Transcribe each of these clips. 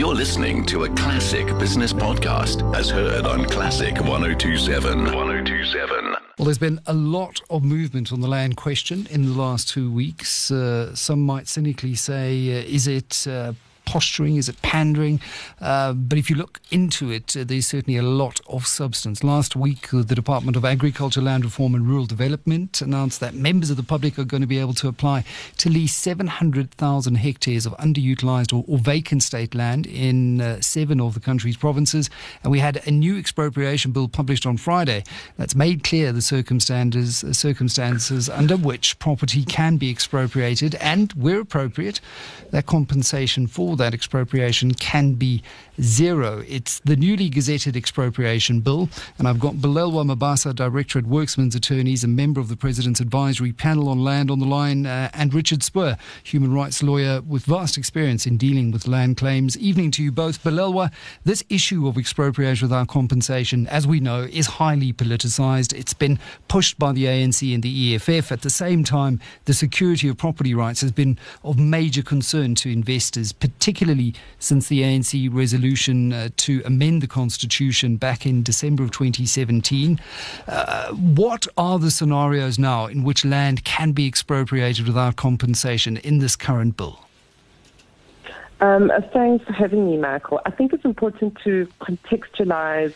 You're listening to a classic business podcast as heard on Classic 1027. Well, there's been a lot of movement on the land question in the last 2 weeks. Some might cynically say, is it posturing? Is it pandering? But if you look into it, there's certainly a lot of substance. Last week, the Department of Agriculture, Land Reform and Rural Development announced that members of the public are going to be able to apply to lease 700,000 hectares of underutilised or vacant state land in 7 of the country's provinces. And we had a new expropriation bill published on Friday that's made clear the circumstances under which property can be expropriated, and where appropriate, that compensation for that expropriation can be zero. It's the newly gazetted expropriation bill, and I've got Bulelwa Mabasa, Director at Werksmans Attorneys, a member of the President's Advisory Panel on Land, on the line, and Richard Spoor, human rights lawyer with vast experience in dealing with land claims. Evening to you both. Bulelwa, this issue of expropriation without compensation, as we know, is highly politicised. It's been pushed by the ANC and the EFF. At the same time, the security of property rights has been of major concern to investors, particularly since the ANC resolution to amend the Constitution back in December of 2017. What are the scenarios now in which land can be expropriated without compensation in this current bill? Thanks for having me, Michael. I think it's important to contextualize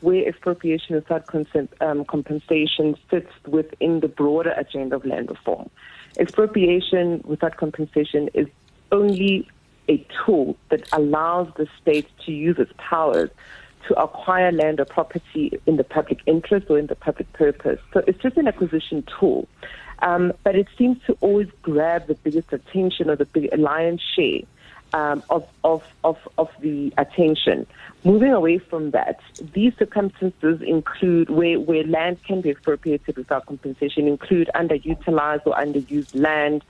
where expropriation without compensation sits within the broader agenda of land reform. Expropriation without compensation is only a tool that allows the state to use its powers to acquire land or property in the public interest or in the public purpose. So it's just an acquisition tool. But it seems to always grab the biggest attention, or the big lion's share of the attention. Moving away from that, these circumstances include where land can be expropriated without compensation, include underutilized or underused land,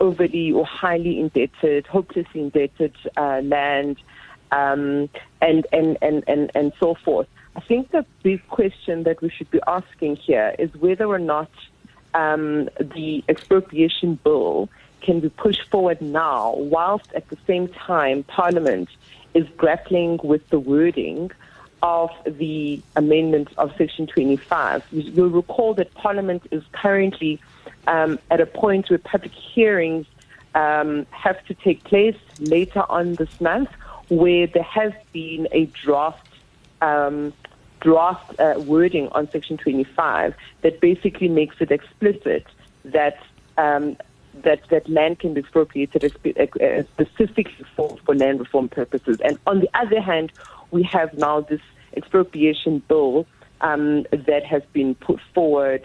overly or highly indebted, hopelessly indebted land, and so forth. I think the big question that we should be asking here is whether or not the expropriation bill can be pushed forward now, whilst at the same time Parliament is grappling with the wording of the amendment of Section 25. You'll recall that Parliament is currently at a point where public hearings have to take place later on this month, where there has been a draft wording on Section 25 that basically makes it explicit that land can be expropriated specifically for land reform purposes. And on the other hand, we have now this expropriation bill that has been put forward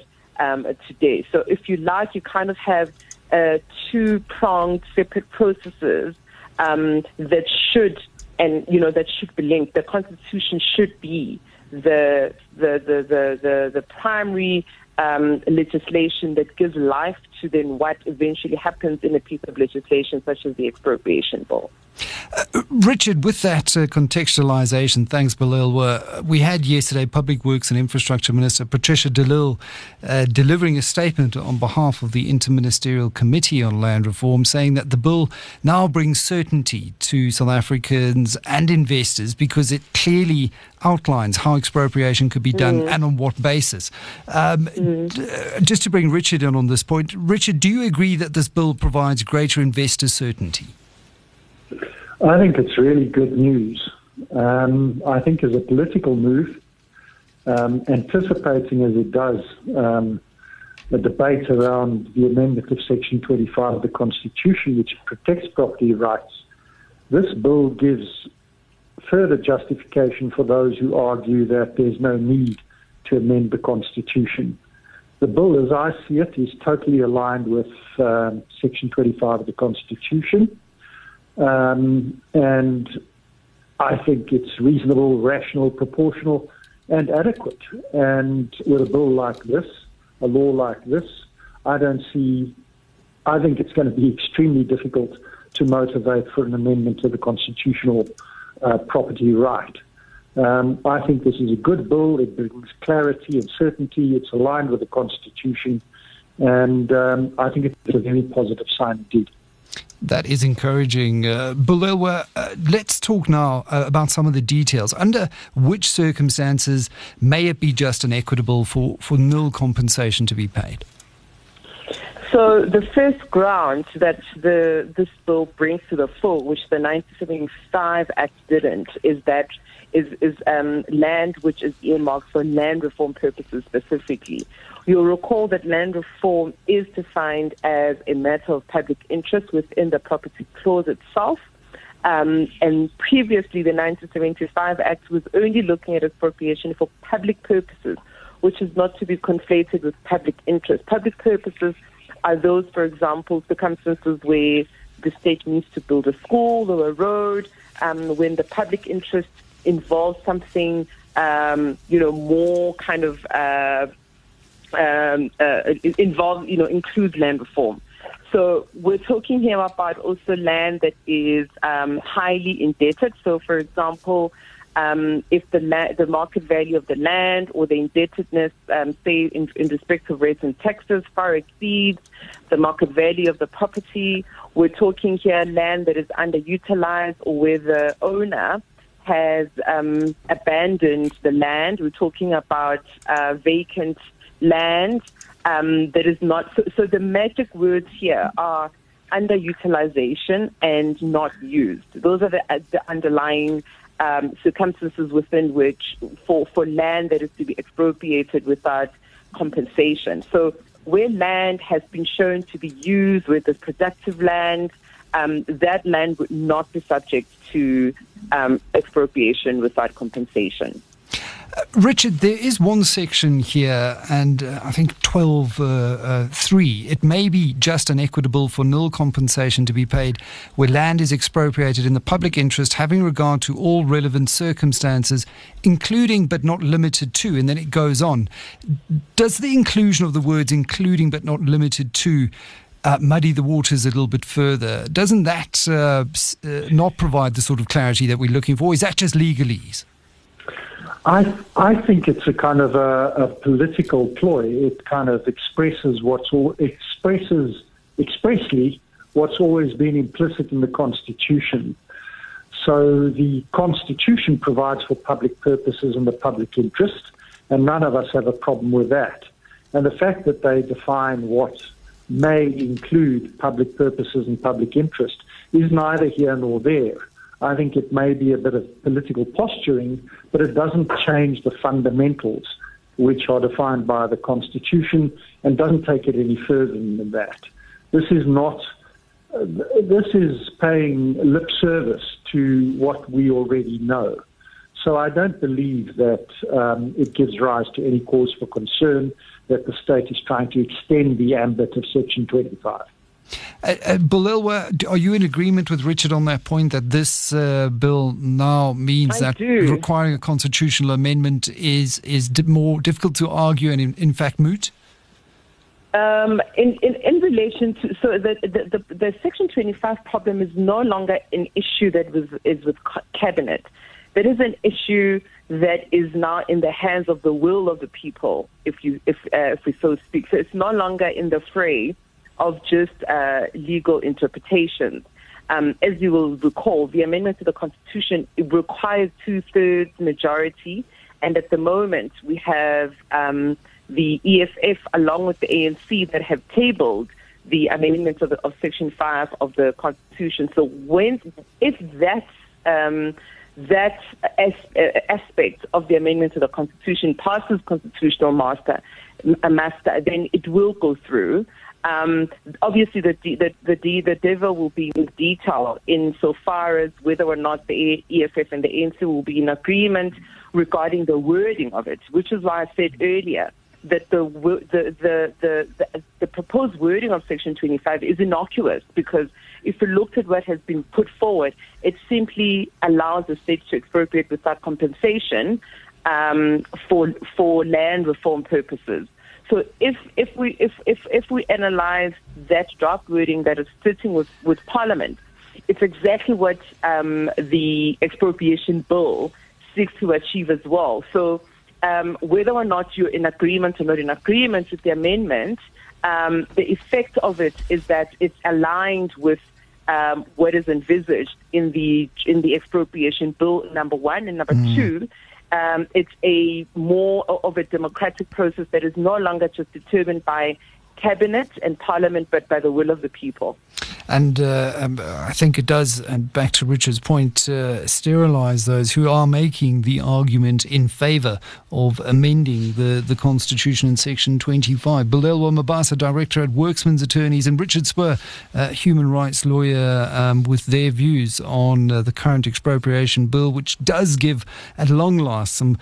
today. So if you like, you kind of have two-pronged separate processes that should be linked. The Constitution should be the primary legislation that gives life to then what eventually happens in a piece of legislation such as the expropriation bill. Richard, with that contextualisation, thanks, Bulelwa. We had yesterday Public Works and Infrastructure Minister Patricia DeLille delivering a statement on behalf of the Interministerial Committee on Land Reform, saying that the bill now brings certainty to South Africans and investors because it clearly outlines how expropriation could be done and on what basis. Just to bring Richard in on this point, Richard, do you agree that this bill provides greater investor certainty? I think it's really good news. I think as a political move, anticipating as it does the debate around the amendment of Section 25 of the Constitution, which protects property rights, this bill gives further justification for those who argue that there's no need to amend the Constitution. The bill, as I see it, is totally aligned with Section 25 of the Constitution. And I think it's reasonable, rational, proportional, and adequate. And with a bill like this, a law like this, I think it's going to be extremely difficult to motivate for an amendment to the constitutional property right. I think this is a good bill. It brings clarity and certainty. It's aligned with the Constitution. And I think it's a very positive sign indeed. That is encouraging. Bulelwa, let's talk now about some of the details. Under which circumstances may it be just and equitable for nil compensation to be paid? So the first ground that this bill brings to the fore, which the 1975 Act didn't, is land which is earmarked for land reform purposes specifically. You'll recall that land reform is defined as a matter of public interest within the property clause itself. And previously, the 1975 Act was only looking at appropriation for public purposes, which is not to be conflated with public interest. Public purposes are those, for example, circumstances where the state needs to build a school or a road, when the public interest involves something, more kind of... includes land reform. So we're talking here about also land that is highly indebted. So, for example, if the market value of the land or the indebtedness, say in respect of rates and taxes, far exceeds the market value of the property. We're talking here land that is underutilized or where the owner has abandoned the land. We're talking about vacant land that is not... So the magic words here are underutilization and not used. Those are the underlying circumstances within which for land that is to be expropriated without compensation. So where land has been shown to be used, where there's productive land, that land would not be subject to expropriation without compensation. Richard, there is one section here, and I think 12.3. It may be just and equitable for nil compensation to be paid where land is expropriated in the public interest, having regard to all relevant circumstances, including but not limited to, and then it goes on. Does the inclusion of the words including but not limited to muddy the waters a little bit further? Doesn't that not provide the sort of clarity that we're looking for? Is that just legalese? I think it's a kind of a political ploy. It kind of expresses expressly what's always been implicit in the Constitution. So the Constitution provides for public purposes and the public interest, and none of us have a problem with that. And the fact that they define what may include public purposes and public interest is neither here nor there. I think it may be a bit of political posturing, but it doesn't change the fundamentals which are defined by the Constitution and doesn't take it any further than that. This is paying lip service to what we already know. So I don't believe that it gives rise to any cause for concern that the state is trying to extend the ambit of Section 25. Bulelwa, are you in agreement with Richard on that point, that this bill now means requiring a constitutional amendment is more difficult to argue and in fact moot? In relation to, so the Section 25 problem is no longer an issue that is with Cabinet. That is an issue that is now in the hands of the will of the people, if we so speak. So it's no longer in the fray of just legal interpretations. As you will recall, the amendment to the Constitution, it requires two-thirds majority, and at the moment we have the EFF along with the ANC that have tabled the amendments of Section 5 of the Constitution. So if that aspect of the amendment to the Constitution passes constitutional muster, then it will go through. Obviously, the devil will be in detail insofar as whether or not the EFF and the ANC will be in agreement regarding the wording of it, which is why I said earlier that the proposed wording of Section 25 is innocuous, because if you looked at what has been put forward, it simply allows the state to expropriate without compensation for land reform purposes. So if we analyse that draft wording that is sitting with Parliament, it's exactly what the expropriation bill seeks to achieve as well. So whether or not you're in agreement or not in agreement with the amendment, the effect of it is that it's aligned with what is envisaged in the expropriation bill, number one, and number two, it's a more of a democratic process that is no longer just determined by cabinet and parliament, but by the will of the people. And I think it does, and back to Richard's point, sterilise those who are making the argument in favour of amending the Constitution in Section 25. Bulelwa Mabasa, Director at Werksmans Attorneys, and Richard Spoor, human rights lawyer, with their views on the current expropriation bill, which does give, at long last, some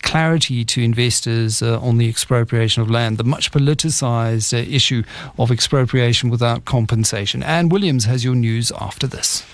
clarity to investors on the expropriation of land, the much politicised issue of expropriation without compensation. Anne Williams has your news after this.